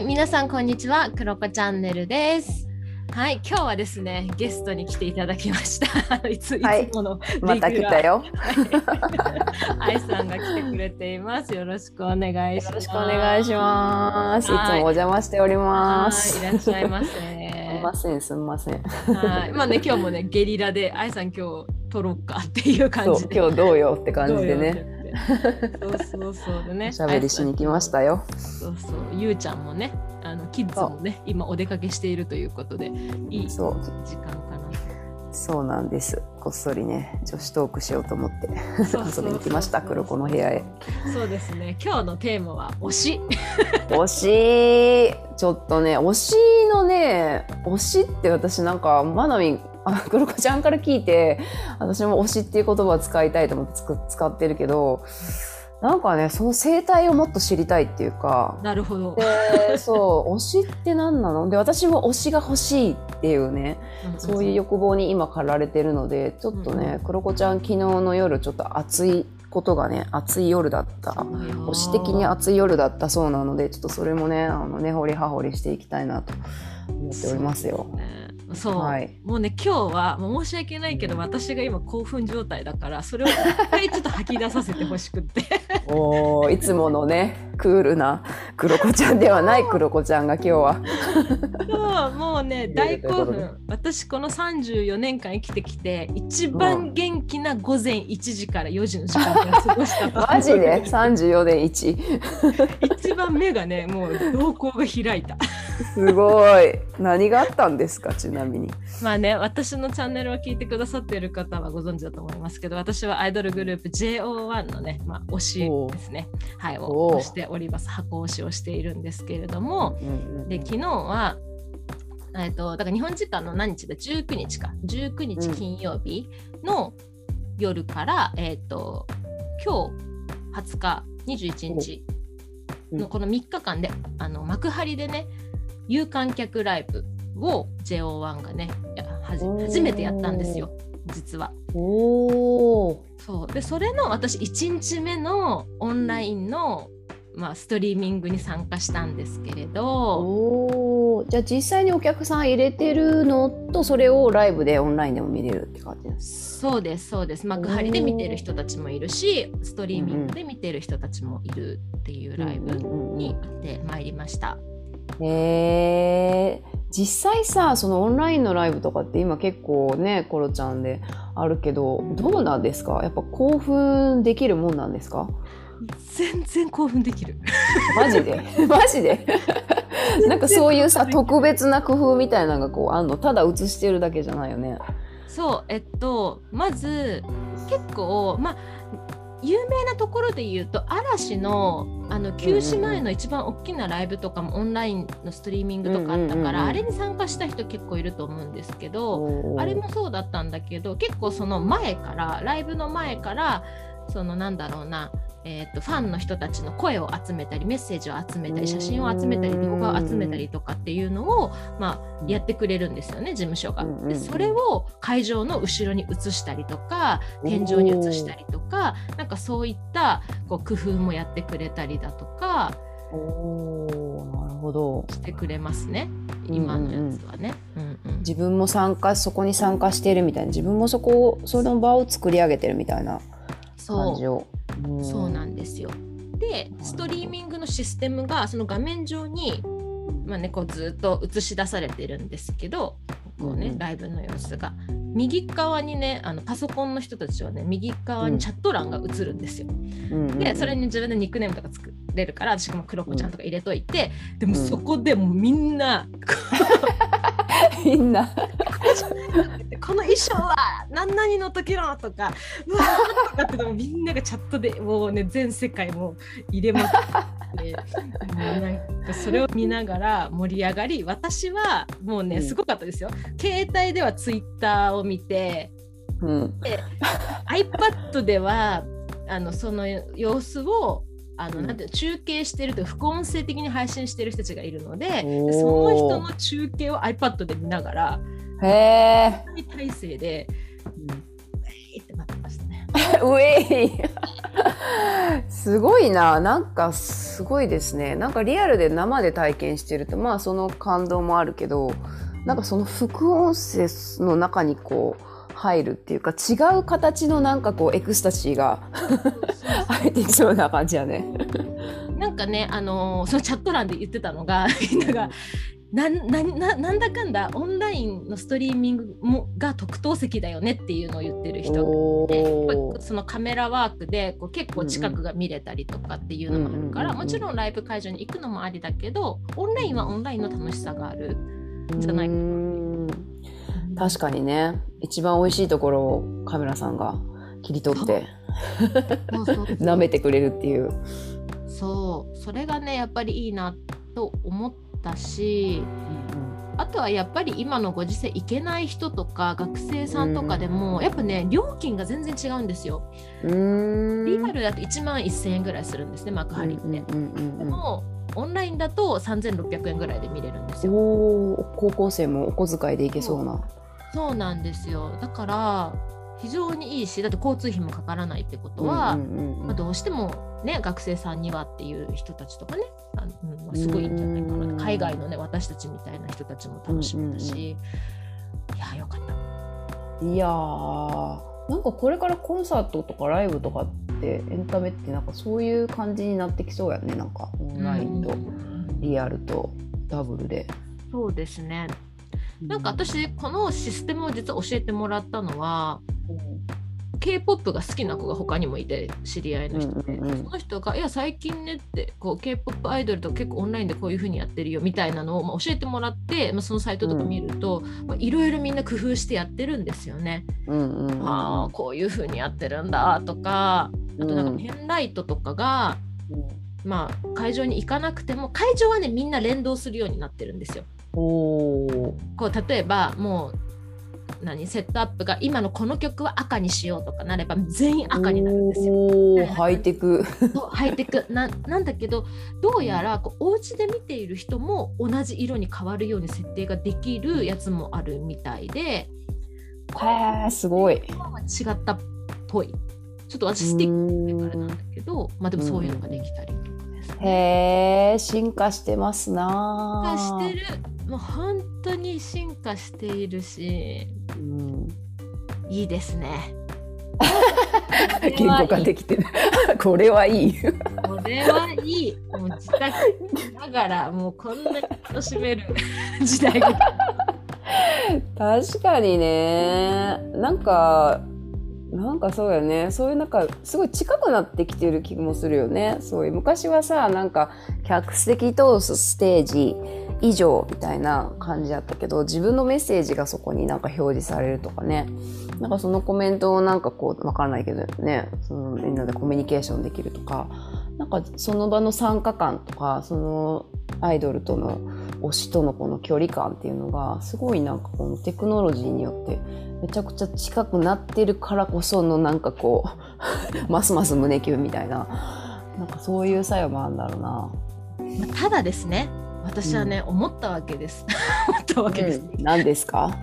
はい、皆さんこんにちは、クロコチャンネルです。はい、今日はですね、ゲストに来ていただきました。いつものまた来たよ。愛さんが来てくれています。よろしくお願いします。よろしくお願いします。はい、いつもお邪魔しております。はい、いらっしゃいませ。すみません。はい、まあね今日もねゲリラで愛さん今日撮ろうかっていう感じで。今日どうよって感じでね。そうでね、おしゃべりしに来ましたよ。そうゆうちゃんもね、キッズもね今お出かけしているということで、いい時間かな。そうなんです、こっそりね女子トークしようと思って遊びに来ました、黒子の部屋へ。そうですね、今日のテーマは推しちょっとね推しって私なんかまなみクロコちゃんから聞いて、私も推しっていう言葉を使いたいと思って使ってるけど、なんかねその生態をもっと知りたいっていうか。なるほど。でそう推しって何なので、私も推しが欲しいっていうね、そういう欲望に今駆られてるので、ちょっとね、クロコちゃん昨日の夜ちょっと熱いことがね、暑い夜だった、推し的に暑い夜だったそうなので、ちょっとそれもね根掘り葉掘りしていきたいなと思っておりますよ。そう、はい、もうね今日はもう申し訳ないけど、私が今興奮状態だから、それを一回ちょっと吐き出させてほしくっていつものねクールなクロコちゃんではないクロコちゃんが今日はそうもうね大興奮。私この34年間生きてきて一番元気な午前1時から4時の時間から過ごしたマジで34年一番目がねもう瞳孔が開いたすごい。何があったんですか、ちなみに。まあね、私のチャンネルを聞いてくださっている方はご存知だと思いますけど、私はアイドルグループ JO1 のね、推しですね、はい、をしております。箱推しをしているんですけれども、で昨日はだから日本時間の何日だ、19日金曜日の夜から、今日20日21日のこの3日間で幕張でね有観客ライブを JO1 がね初めてやったんですよ、実は。そうで、それの私1日目のオンラインの、ストリーミングに参加したんですけれど。じゃあ実際にお客さん入れてるのと、それをライブでオンラインでも見れるって感じです。そうですそうです、幕張で見てる人たちもいるし、ストリーミングで見てる人たちもいるっていうライブに行ってまいりました。実際さ、そのオンラインのライブとかって今結構ねコロちゃんであるけど、どうなんですか、やっぱ興奮できるもんなんですか。全然興奮できるマジでなんかそういうさ特別な工夫みたいなのがこうあんの、ただ映してるだけじゃないよね。そう、まず結構有名なところで言うと、嵐の休止前の一番大きなライブとかもオンラインのストリーミングとかあったから、あれに参加した人結構いると思うんですけど、あれもそうだったんだけど、結構その前から、ライブの前から、そのなんだろうな、ファンの人たちの声を集めたり、メッセージを集めたり、写真を集めたり、動画を集めたりとかっていうのを、やってくれるんですよね、事務所が。でそれを会場の後ろに映したりとか、天井に映したりとか、なんかそういった工夫もやってくれたりだとかしてくれますね、今のやつはね。自分もそこに参加してるみたいな、自分もその場を作り上げてるみたいな感じを。そうなんですよ。でストリーミングのシステムが、その画面上に、ずっと映し出されてるんですけど、ライブの様子が右側にね、パソコンの人たちはね右側にチャット欄が映るんですよ、でそれに自分でニックネームとか作れるから、私もクロコちゃんとか入れといて、でもそこでもうみんなこの衣装は何々の時のとか、うわーとかって、みんながチャットでもうね全世界も入れまくってなんかそれを見ながら盛り上がり、私はもうねすごかったですよ、携帯ではツイッターを見て、で iPad ではその様子をなんて中継してると、副音声的に配信してる人たちがいるので、その人の中継を iPad で見ながら体勢で、ってなってましたね。ウェイすごいな、なんかすごいですね。なんかリアルで生で体験してると、まあその感動もあるけど、なんかその副音声の中にこう入るっていうか、違う形のなんかこうエクスタシーが入ってきそうな感じやね。なんかね、そのチャット欄で言ってたのが、なんだかんだオンラインのストリーミングもが特等席だよねっていうのを言ってる人が、ね、そのカメラワークでこう結構近くが見れたりとかっていうのもあるから、もちろんライブ会場に行くのもありだけど、オンラインはオンラインの楽しさがあるんじゃないかな。確かにね、一番おいしいところをカメラさんが切り取って舐めてくれるっていう、そう、それがねやっぱりいいなと思ってだし、あとはやっぱり今のご時世行けない人とか学生さんとかでもやっぱね料金が全然違うんですよ。リアルだと11,000円ぐらいするんですね、幕張って。でもオンラインだと3,600円ぐらいで見れるんですよ。高校生もお小遣いで行けそうな。そうなんですよ。だから非常にいいし、だって交通費もかからないってことは、まあ、どうしてもね学生さんにはっていう人たちとかね、すごいんじゃないかな、海外のね私たちみたいな人たちも楽しみだし、いやよかった。いやー、なんかこれからコンサートとかライブとかってエンタメってなんかそういう感じになってきそうやね。なんかオンラインとリアルとダブルで、そうですね。なんか私このシステムを実は教えてもらったのは、K-POP が好きな子が他にもいて、知り合いの人で、その人がいや最近ねってこう K-POP アイドルとか結構オンラインでこういう風にやってるよみたいなのをまあ教えてもらって、まあ、そのサイトとか見るといろいろみんな工夫してやってるんですよね。ああこういう風にやってるんだとか、あとなんかペンライトとかが、まあ会場に行かなくても会場はねみんな連動するようになってるんですよ。こう例えばもうセットアップが今のこの曲は赤にしようとかなれば全員赤になるんですよ。ハイテクハイテク なんだけど、どうやらこうお家で見ている人も同じ色に変わるように設定ができるやつもあるみたいで、すごい違ったっぽい。ちょっと私スティックだからなんだけど、まあでもそういうのができたりとかですね。へー、進化してますな。進化してる、もう本当に進化しているし、いいですね。言語化できてる。これはいい。これはいい。もう自宅ながらもうこんなに楽しめる時代が。確かにね。なんかそうよね。そういうなんかすごい近くなってきてる気もするよね。そういう昔はさ、なんか客席とステージ以上みたいな感じだったけど、自分のメッセージがそこになんか表示されるとかね、なんかそのコメントをなんかこうわからないけどね、そのみんなでコミュニケーションできるとか、なんかその場の参加感とか、そのアイドルとの推しとのこの距離感っていうのがすごいなんかこのテクノロジーによってめちゃくちゃ近くなってるからこそのなんかこうますます胸キュンみたいな、なんかそういう作用もあるんだろうな。ただですね、私はね、思ったわけです。何ですか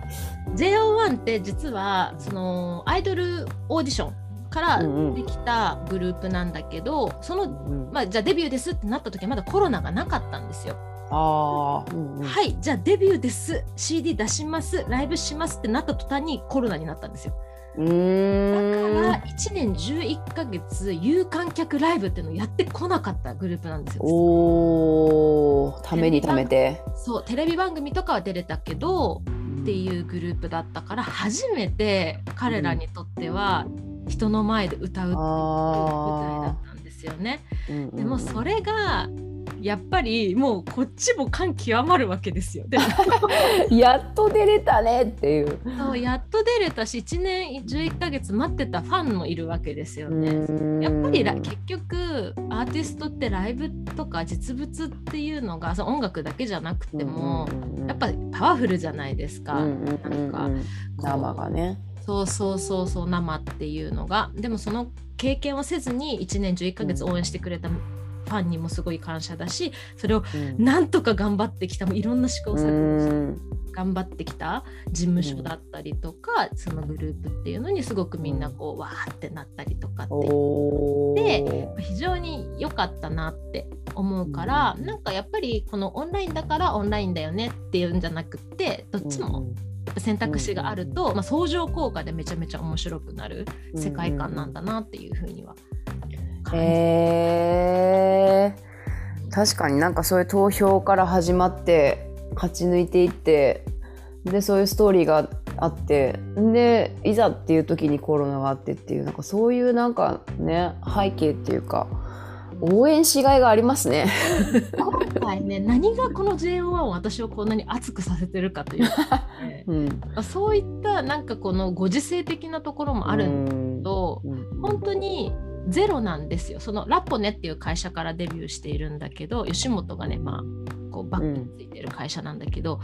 ?JO1 って実はそのアイドルオーディションからできたグループなんだけど、その、じゃあデビューですってなった時はまだコロナがなかったんですよ。はい、じゃあデビューです、CD 出します、ライブしますってなった途端にコロナになったんですよ。だから1年11ヶ月有観客ライブっていうのをやってこなかったグループなんですよ。ためにためて、そうテレビ番組とかは出れたけどっていうグループだったから、初めて彼らにとっては人の前で歌うっていう舞台だったんですよね。でもそれがやっぱりもうこっちも感極まるわけですよ。やっと出れたねっていう、そうやっと出れたし、1年11ヶ月待ってたファンもいるわけですよね。やっぱり結局アーティストってライブとか実物っていうのが、その音楽だけじゃなくてもやっぱりパワフルじゃないですか、なんか生がね、そう生っていうのが。でもその経験をせずに1年11ヶ月応援してくれたフファンにもすごい感謝だし、それをなんとか頑張ってきた、いろんな試行錯誤して頑張ってきた事務所だったりとか、そのグループっていうのにすごくみんなこうわーってなったりとかってで非常に良かったなって思うから、なんかやっぱりこのオンラインだからオンラインだよねっていうんじゃなくって、どっちも選択肢があると、まあ、相乗効果でめちゃめちゃ面白くなる世界観なんだなっていうふうには感じ、確かになんかそういう投票から始まって勝ち抜いていって、でそういうストーリーがあって、でいざっていう時にコロナがあってっていう、なんかそういうなんかね背景っていうか応援しがいがありますね。今回ね何がこの JO1 を私をこんなに熱くさせてるかというか、ねそういったなんかこのご時世的なところもあるんだけど、本当にゼロなんですよ。そのラポネっていう会社からデビューしているんだけど、吉本がね、まあ、こうバックについてる会社なんだけど、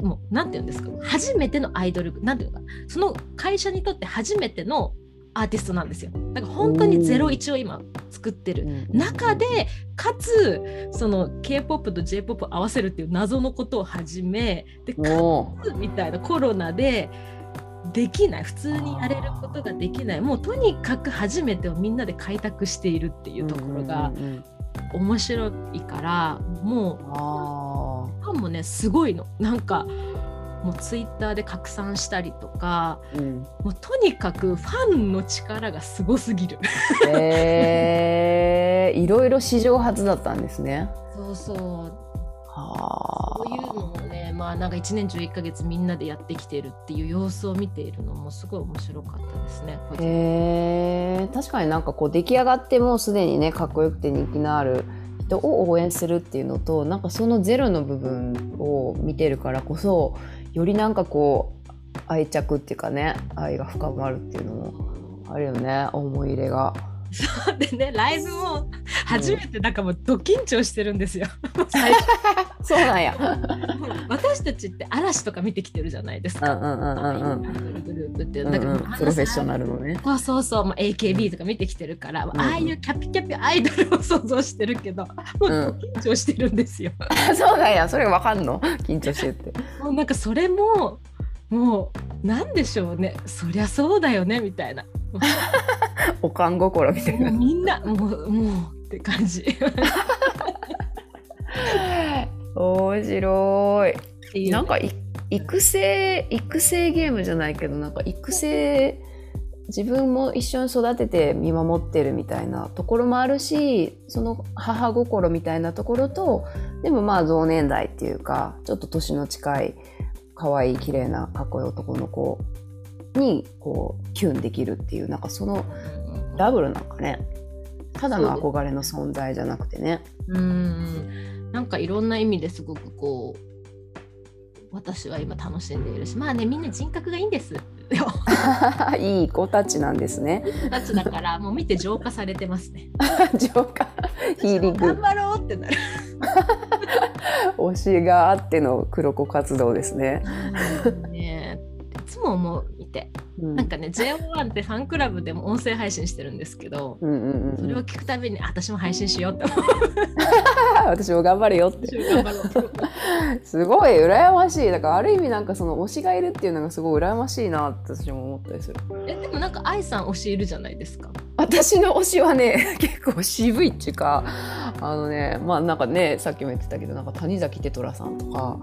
もうなんて言うんですか、初めてのアイドル、なんていうか、その会社にとって初めてのアーティストなんですよ。だから本当に01を今作ってる中で、かつその K-POP と J-POP を合わせるっていう謎のことを始めで、かつみたいなコロナでできない、普通にやれることができない、もうとにかく初めてをみんなで開拓しているっていうところが面白いから、もうファンもねすごいの、なんかもうツイッターで拡散したりとか、もうとにかくファンの力がすごすぎる。いろいろ史上初だったんですね。そうそう、そういうのもね、まあなんか1年11ヶ月みんなでやってきてるっていう様子を見ているのもすごい面白かったですね。確かになんかこう出来上がってもうすでにねかっこよくて人気のある人を応援するっていうのと、なんかそのゼロの部分を見てるからこそよりなんかこう愛着っていうかね、愛が深まるっていうのもあるよね、思い入れが。そうでね、ライブも初めてなんかもうド緊張してるんですよ。そうなんや。私たちって嵐とか見てきてるじゃないですか。グループってだからプロフェッショナルのね。そうそう、もう AKB とか見てきてるから、ああいうキャピキャピアイドルを想像してるけど、もう緊張してるんですよ。そうなんや。それわかんの？緊張してって。もうなんかそれももうなんでしょうね。そりゃそうだよねみたいな。おかん心みたいな、みんなもうって感じ。面白い。なんか育成ゲームじゃないけど、なんか育成自分も一緒に育てて見守ってるみたいなところもあるし、その母心みたいなところと、でもまあ同年代っていうかちょっと年の近い可愛い綺麗なかっこいい男の子にこうキュンできるっていう、なんかそのダブルなんかね、ただの憧れの存在じゃなくてね、なんかいろんな意味ですごくこう私は今楽しんでいるし、まあね、みんな人格がいいんですよ。いい子たちなんですね。子たちだからもう見て浄化されてますね。浄化ヒーリング。頑張ろうってなる。推しがあっての黒子活動ですね。ね、いつも思う。なんかね、JO1 ってファンクラブでも音声配信してるんですけど、それを聞くたびに私も配信しようって思う。私も頑張れよってすごい羨ましい。だからある意味なんかその推しがいるっていうのがすごい羨ましいなって私も思ったりする。でもなんか愛さん推しいるじゃないですか。私の推しはね結構渋いっていうか、あのね、まあなんかねさっきも言ってたけど、なんか谷崎テトラさんとか、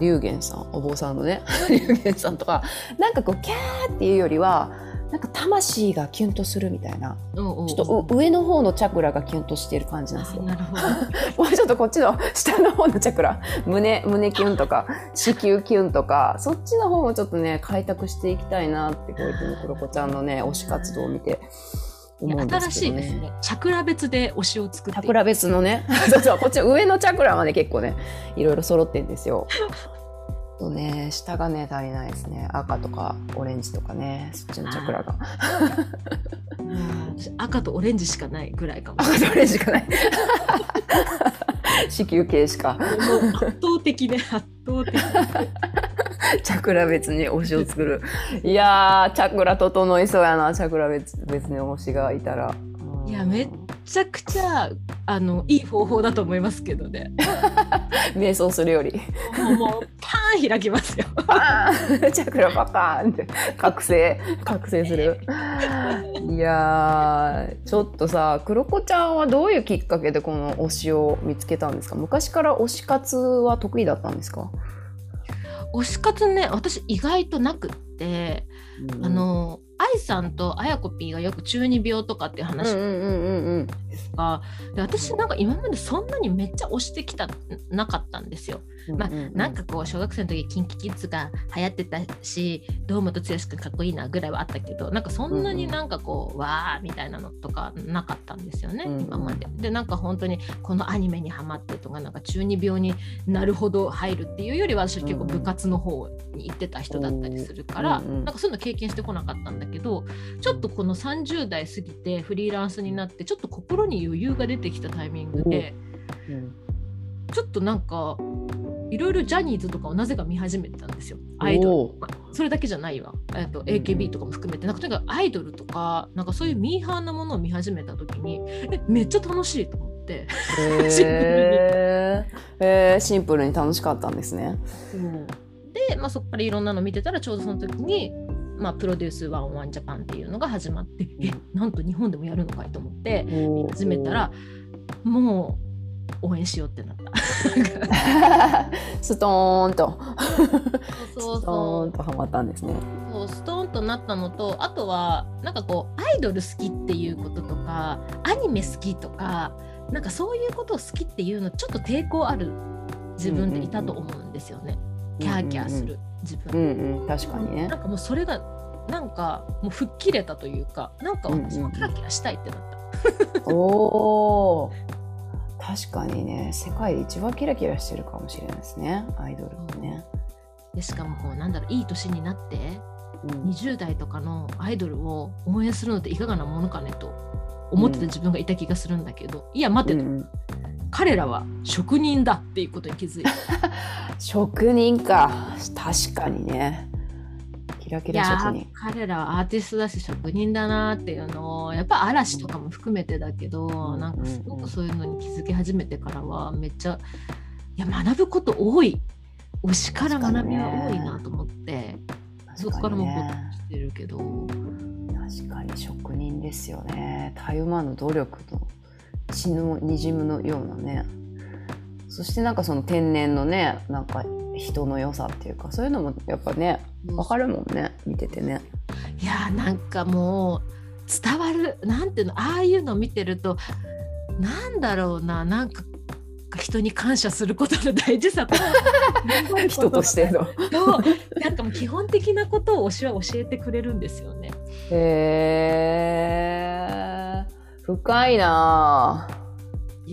龍玄さん、お坊さんのね龍玄さんとか、なんかこうキャーっていうよりはなんか魂がキュンとするみたいな、ちょっと上の方のチャクラがキュンとしている感じなんですよ。なるほど。もうちょっとこっちの下の方のチャクラ、胸キュンとか子宮キュンとか、そっちの方をちょっとね開拓していきたいなって、こうやってクロコちゃんのね推し活動を見て。ね、新しいですね。チャクラ別で推しを作って、チャクラ別のねそうそう、こっち上のチャクラはね結構ねいろいろ揃ってんですよ。とね、下がね足りないですね。赤とかオレンジとかね、そっちのチャクラが赤とオレンジしかないぐらいかもしれない。赤とオレンジしかない。子宮系しかもう圧倒的チャクラ別に推しを作る。いやー、チャクラ整いそうやな。チャクラ別に推しがいたら、いやめっちゃくちゃいい方法だと思いますけどね。瞑想するよりもうパーン開きますよ。パーンチャクラパパーンって覚醒する。いやちょっとさ、黒子ちゃんはどういうきっかけでこの推しを見つけたんですか？昔から推し活は得意だったんですか？推し活ね、私意外となくって、うん、愛さんとあやこぴーがよく中二病とかっていう話ですが、私なんか今までそんなにめっちゃ推してきたなかったんですよ。まあ、なんかこう小学生の時キンキキッズが流行ってたし、堂本剛君かっこいいなぐらいはあったけど、なんかそんなになんかこう、わーみたいなのとかなかったんですよね、今まで。でなんか本当にこのアニメにハマってとか、なんか中二病になるほど入るっていうよりは、私は結構部活の方に行ってた人だったりするから、なんかそういうの経験してこなかったんだけど、ちょっとこの30代過ぎてフリーランスになってちょっと心に余裕が出てきたタイミングで、ちょっとなんかいろいろジャニーズとかをなぜか見始めてたんですよ。アイドル、それだけじゃないわ、AKB とかも含めて、なんかとにかくアイドルとか、なんかそういうミーハーなものを見始めた時にめっちゃ楽しいと思って、シンプルに楽しかったんですね、で、まあ、そこからいろんなの見てたら、ちょうどその時にまあ、プロデュース101ジャパンっていうのが始まって、なんと日本でもやるのかいと思って見始めたら、もう応援しようってなった。ストーンとストーンとハマったんですね。そうストーンとなったのと、あとはなんかこうアイドル好きっていうこととか、アニメ好きとか、なんかそういうことを好きっていうのちょっと抵抗ある自分でいたと思うんですよね、キャーキャーする自分、確かにね。なんかもうそれがなんかもう吹っ切れたというか、なんか私もキラキラしたいってなった。お確かにね、世界で一番キラキラしてるかもしれないですね、アイドルもね。でしかもこうなんだろう、いい年になって、20代とかのアイドルを応援するのっていかがなものかねと思ってた自分がいた気がするんだけど、いや待てと。彼らは職人だっていうことに気づいた。職人か、確かにね。キラキラ職人。いや彼らはアーティストだし職人だなっていうのを、やっぱ嵐とかも含めてだけど、なんかすごくそういうのに気づき始めてからはめっちゃ、いや学ぶこと多い、推しから学びが多いなと思って、そこからもこうしてるけど、確かに職人ですよね。たゆまぬ努力と。血のにじむのようなね、そしてなんかその天然のね、なんか人の良さっていうか、そういうのもやっぱね分かるもんね、見ててね。いやなんかもう伝わる、なんていうの、ああいうの見てるとなんだろうな、なんか人に感謝することの大事さと人としてのなんかもう基本的なことを推しは教えてくれるんですよね。へー深いなぁ。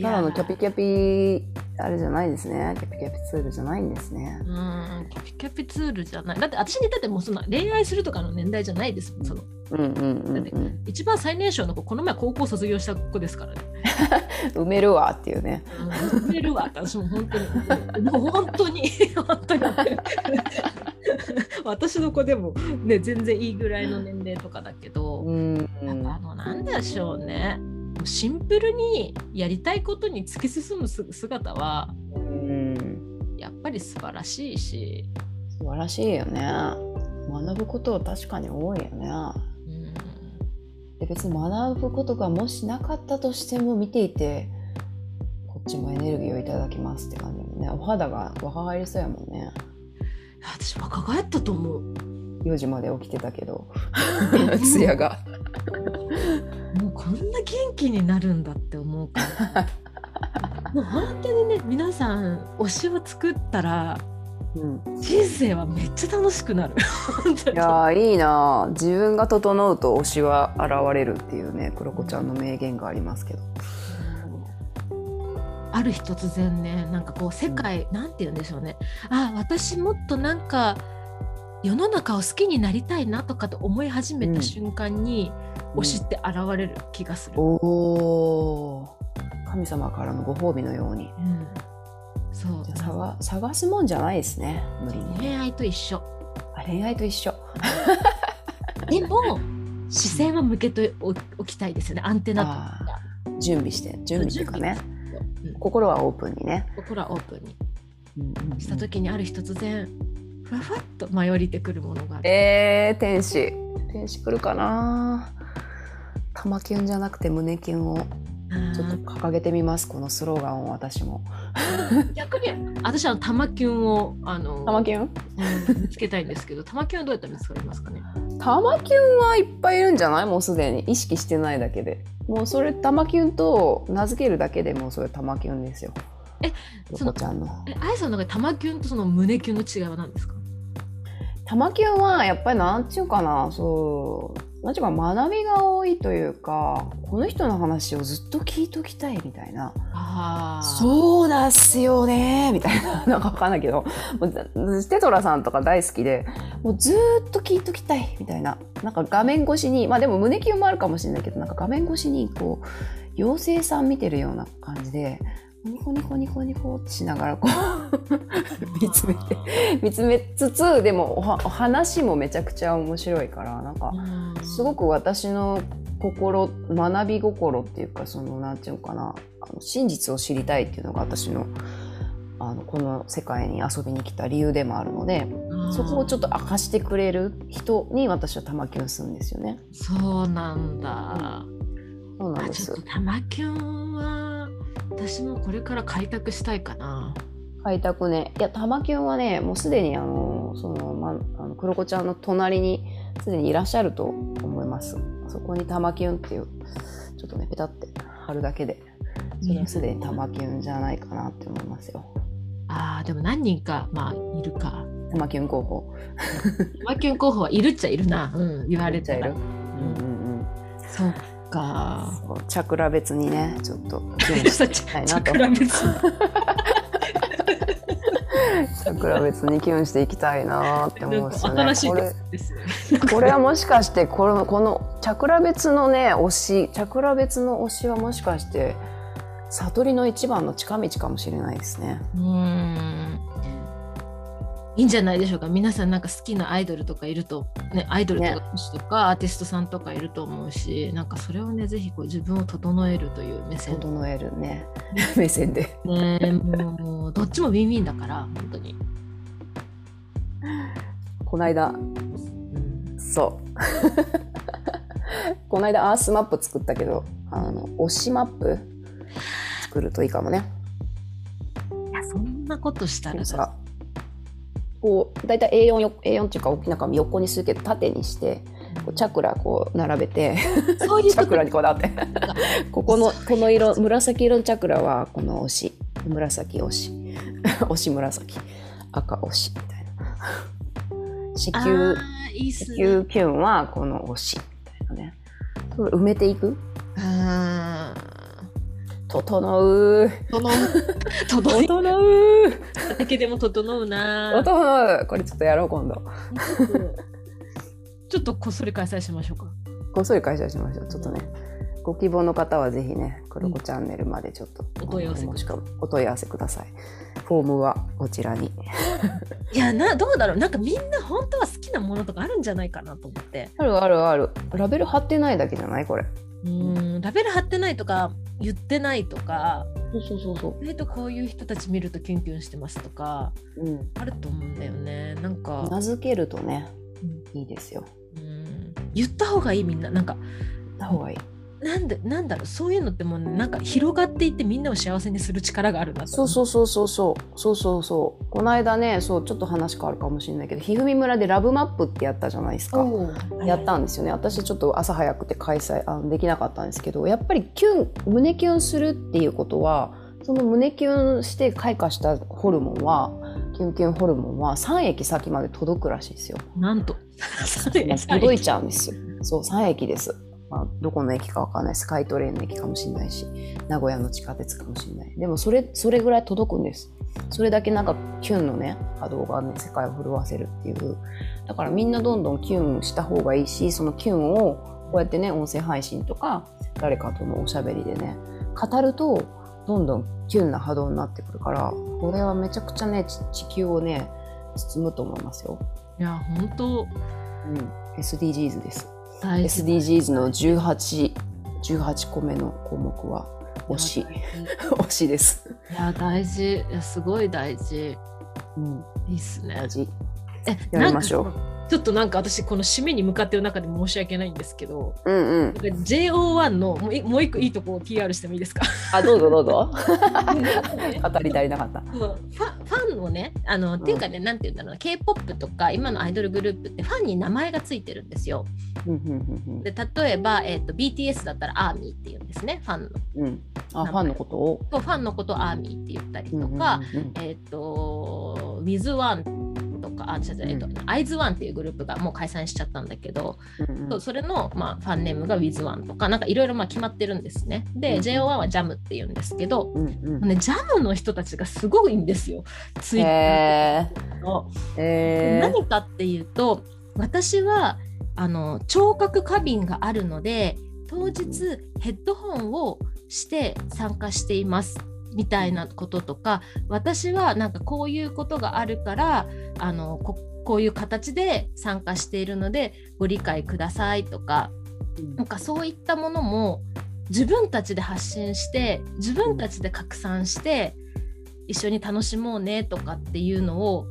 ただのキャピキャピあれじゃないですね。キャピキャピツールじゃないんですね。キャピキャピツールじゃない。だって私にだってもうその恋愛するとかの年代じゃないですもん。そのだって一番最年少の子、この前高校卒業した子ですからね。埋めるわっていうね。埋めるわ。私も本当にもう本当に私の子でもね全然いいぐらいの年齢とかだけど、なんかなんでしょうね。シンプルにやりたいことに突き進む姿は、やっぱり素晴らしいし。素晴らしいよね。学ぶことは確かに多いよね。で別に学ぶことがもしなかったとしても、見ていてこっちもエネルギーをいただきますって感じもね。お肌が若返りそうやもんね。私若返ったと思う。4時まで起きてたけどツヤがもうこんな元気になるんだって思うからもう本当にね、皆さん推しを作ったら、人生はめっちゃ楽しくなる。いやいいな、自分が整うと推しは現れるっていうね、黒子ちゃんの名言がありますけど、ある日突然ね、なんかこう世界、なんて言うんでしょうね、あ私もっとなんか世の中を好きになりたいなとかと思い始めた瞬間に、推しって現れる気がする、神様からのご褒美のように、そうじゃあ探すもんじゃないですね、無理に。恋愛と一緒。恋愛と一緒でも視線は向けておきたいですよね、アンテナとか。準備してっていうかね、うん、心はオープンにね、心はオープンに、うんうん、した時にある日突然ふわふわっと舞い降りてくるものがあって、天使来るかな。玉キュンじゃなくて胸キュンをちょっと掲げてみます、このスローガンを。私も逆に私は玉キュンを玉キュン、うん、見つけたいんですけど、玉キュンはどうやったら見つかりますかね。玉キュンはいっぱいいるんじゃない、もうすでに意識してないだけで。もうそれ玉キュンと名付けるだけでもうそれ玉キュンですよ。その愛さんの玉キュンとその胸キュンの違いは何ですか。玉キュンはやっぱりなんていうかな、なんていうか学びが多いというか、この人の話をずっと聞いときたいみたいな。そうだっすよねみたいな、なんか分かんないけど、テトラさんとか大好きで、もうずっと聞いときたいみたいな。なんか画面越しに、まあでも胸キュンもあるかもしれないけど、なんか画面越しにこう妖精さん見てるような感じで。ニコニコニコニコってしながらこう見つめつつ、でもお話もめちゃくちゃ面白いから、なんかすごく私の心、学び心っていうか、そのなんていうのかな、真実を知りたいっていうのが私の、この世界に遊びに来た理由でもあるので、そこをちょっと明かしてくれる人に私は玉キュンするんですよね。そうなんだ、うん、そうなんです。ちょっと玉キュンは私もこれから開拓したいかな。開拓ね。いや、玉キュンはね、もうすでにクロコちゃんの隣にすでにいらっしゃると思います。そこに玉キュンっていうちょっとねペタって貼るだけで、それはすでに玉キュンじゃないかなって思いますよ。ああ、でも何人かいるか。玉キュン候補。玉キュン候補はいるっちゃいるな。うん、言われちゃいる。うんうんうん。そう。チャクラ別にね、ちょっとチャクラ別にキュンしていきたいなって思うしね。新しいですね。これはもしかしてこのチャクラ別のね推し、チャクラ別の推しはもしかして悟りの一番の近道かもしれないですね。いいんじゃないでしょうか。皆さんなんか好きなアイドルとかいると、ね、アイドルとか歌手とかアーティストさんとかいると思うし、ね、なんかそれをね、ぜひこう自分を整えるという目線で整えるね目線でね、もうどっちもウィンウィンだから。本当にこないだ、うん、そうこないだアースマップ作ったけど、推しマップ作るといいかもね。いや、そんなことしたらさ、こうだいたい A4 っていうか大きな紙横にするけど縦にしてこうチャクラこう並べて、そういうチャクラにこだわってこの色、紫色のチャクラはこの推し、紫推し推し紫、赤推しみたいな、子宮キュンはこの推しみたいなね、埋めていく。整うだけでも整うな。整う。これちょっとやろう今度。ちょっとこっそり開催しましょうか。こっそり開催しましょう。ちょっとね、ご希望の方はぜひね、クロコチャンネルまでちょっと、お問い合わせください。フォームはこちらに。いやな、どうだろう、なんかみんな本当は好きなものとかあるんじゃないかなと思って。ある。ラベル貼ってないだけじゃないこれ。ラベル貼ってないとか。言ってないとか、そう、こういう人たち見るとキュンキュンしてますとか、うん、あると思うんだよね。なんか名付けるとね、うん、いいですよ。言った方がいい。みんななんか言った方がいい。なんだろう、そういうのってもうなんか広がっていってみんなを幸せにする力があるなと。そうこの間ね、そう、ちょっと話変わるかもしれないけど、ひふみ村でラブマップってやったじゃないですか。やったんですよね。私ちょっと朝早くて開催できなかったんですけど、やっぱり胸キュンするっていうことは、その胸キュンして開花したホルモンは、キュンキュンホルモンは3駅先まで届くらしいですよ。なんと届いちゃうんですよ。そう、3駅です。まあ、どこの駅かわかんない、スカイトレインの駅かもしれないし、名古屋の地下鉄かもしれない。でもそれぐらい届くんです。それだけなんかキュンのね波動がね、世界を震わせるっていう。だからみんなどんどんキュンした方がいいし、そのキュンをこうやってね、音声配信とか誰かとのおしゃべりでね語ると、どんどんキュンな波動になってくるから、これはめちゃくちゃね、地球をね包むと思いますよ。いや、本当、うん、SDGs です。SDGs の18 18個目の項目は推し推しです。いや大事、いやすごい大事、うん、いいっすね。大事、やりましょう。ちょっとなんか私この締めに向かってる中で申し訳ないんですけど、うんうん、JO1 のもう一個いいとこを PR してもいいですか？あ、どうぞどうぞ。語り足りなかった。ファンをね、っていうかね、なんていうんだろうな、K-POP とか今のアイドルグループってファンに名前がついてるんですよ。うんうんうんうん、で例えば、BTS だったら ARMY っていうんですね、ファンの。うん、あ、ファンのことを。ファンのことを ARMY って言ったりとか、With Oneとかアイズワンっていうグループがもう解散しちゃったんだけど、うんうん、それの、まあ、ファンネームが With One とかなんかいろいろ決まってるんですね。で、うんうん、JO1 はジャムっていうんですけど、うんうんね、ジャムの人たちがすごいんですよ、ツイッターの、何かっていうと、私は聴覚過敏があるので当日ヘッドホンをして参加していますみたいなこととか、私はなんかこういうことがあるからこういう形で参加しているのでご理解くださいとか、うん、なんかそういったものも自分たちで発信して自分たちで拡散して一緒に楽しもうねとかっていうのを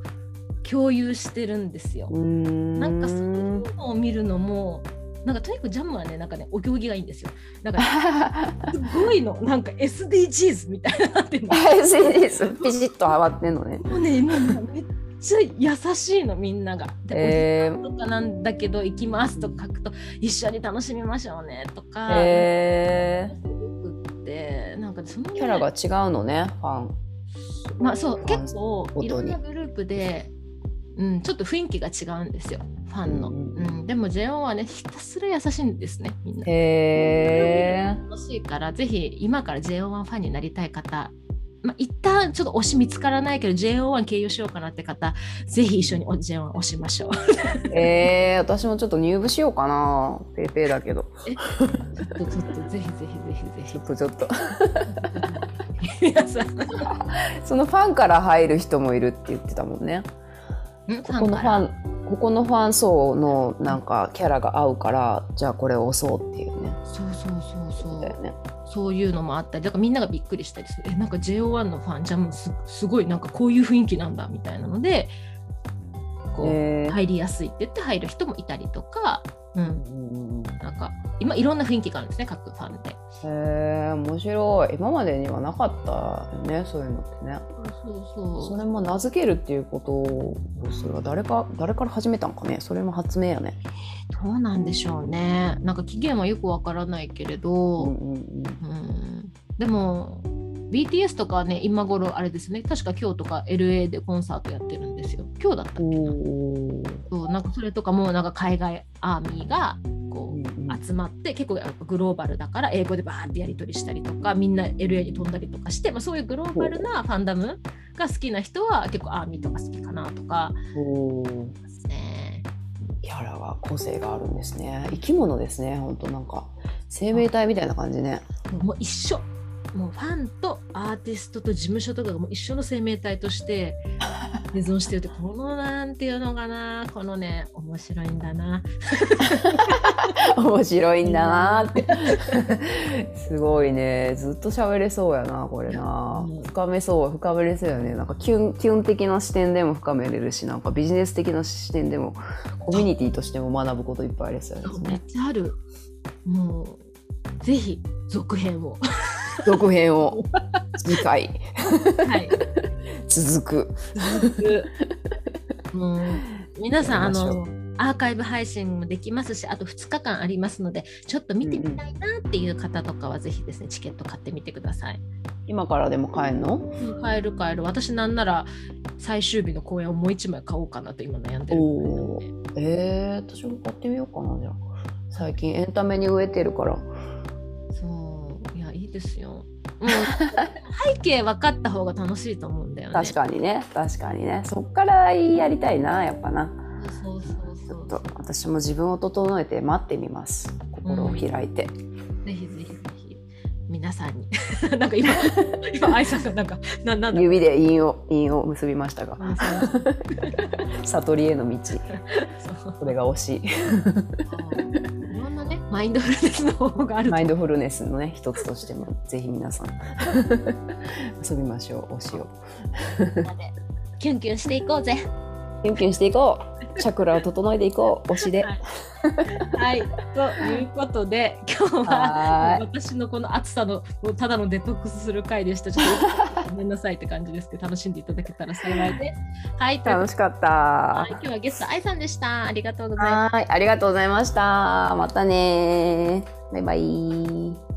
共有してるんですよ。なんかそういうのを見るのもなんかとにかくジャムはね、なんかね、お行儀がいいんですよ。なんか、ね、すごいの、なんか SDGs みたいなっていうの。SDGs ピシッと慌てんのね。もうね、めっちゃ優しいの、みんなが。で、お時間とかなんだけど、行きますとか書くと、一緒に楽しみましょうねとか。なんかその、ね、キャラが違うのね、ファン。まあそう、結構いろんなグループで。うん、ちょっと雰囲気が違うんですよ、ファンの、うんうん、でも JO1 はねひたすら優しいんですね、みんな。へー、楽しいから、ぜひ今から JO1 ファンになりたい方、まあ、一旦ちょっと推し見つからないけど JO1 経由しようかなって方、ぜひ一緒に JO1 推しましょう。私もちょっと入部しようかな、ペーペーだけど。ちょっとぜひちょっとそのファンから入る人もいるって言ってたもんね。ここのファン層のなんかキャラが合うから、じゃあこれを押そうっていうね。そうだよね。そういうのもあったり、だからみんながびっくりしたりする。なんか JO1 のファンじゃもうすごいなんかこういう雰囲気なんだみたいなので、こう入りやすいって言って入る人もいたりとか、うん、なんか今いろんな雰囲気があるんですね、各ファンで。面白い。今までにはなかったよね、そういうのってね。そうそれも名付けるっていうことを、それは誰から始めたんかね。それも発明やね。どうなんでしょうね。なんか起源はよくわからないけれど、でも BTS とかね、今頃あれですね、確か今日とか LA でコンサートやってるんですよ。今日だったっけな。そう、なんかそれとかもなんか海外アーミーがこう集まって、結構やっぱグローバルだから英語でバーってやり取りしたりとか、みんな LA に飛んだりとかして、まあ、そういうグローバルなファンダムが好きな人は結構アーミーとか好きかなとか。キャラは個性があるんですね。生き物ですね、本当なんか生命体みたいな感じね。もう一緒、もうファンとアーティストと事務所とかがもう一緒の生命体として依存してるって、このなんていうのかな、このね、面白いんだな面白いんだなってすごいね、ずっと喋れそうやな、これな。深めれそうよね。なんかキュン的な視点でも深めれるし、なんかビジネス的な視点でもコミュニティとしても学ぶこといっぱいありそうですね。めっちゃある。もうぜひ続編を次回、はい、続くもう皆さんアーカイブ配信もできますし、あと2日間ありますので、ちょっと見てみたいなっていう方とかはぜひですね、チケット買ってみてください。今からでも買えるの？買える。私なんなら最終日の公演をもう1枚買おうかなと今悩んでるので。私も買ってみようかな。じゃあ最近エンタメに飢えてるから。そういや、いいですよ。もう背景分かった方が楽しいと思うんだよね。確かにね。そっからやりたいな、やっぱな。そうちょっと私も自分を整えて待ってみます。心を開いて、ぜひ皆さんになんか今愛さんがなんかなんだ指で韻を結びましたが悟りへの道、それが推しいろんなね、マインドフルネスの方がある。マインドフルネスのね一つとしてもぜひ皆さん遊びましょう。推しをキュンキュンしていこうぜ。キュンキュンしていこう。チャクラを整えていこう推しで、はい、はい、ということで今日は私のこの暑さのただのデトックスする回でした。ちょっとごめんなさいって感じですけど楽しんでいただけたら幸いです、はい、楽しかった、はい、今日はゲスト愛さんでした。ありがとうございました。はい、ありがとうございました。またね。バイバイ。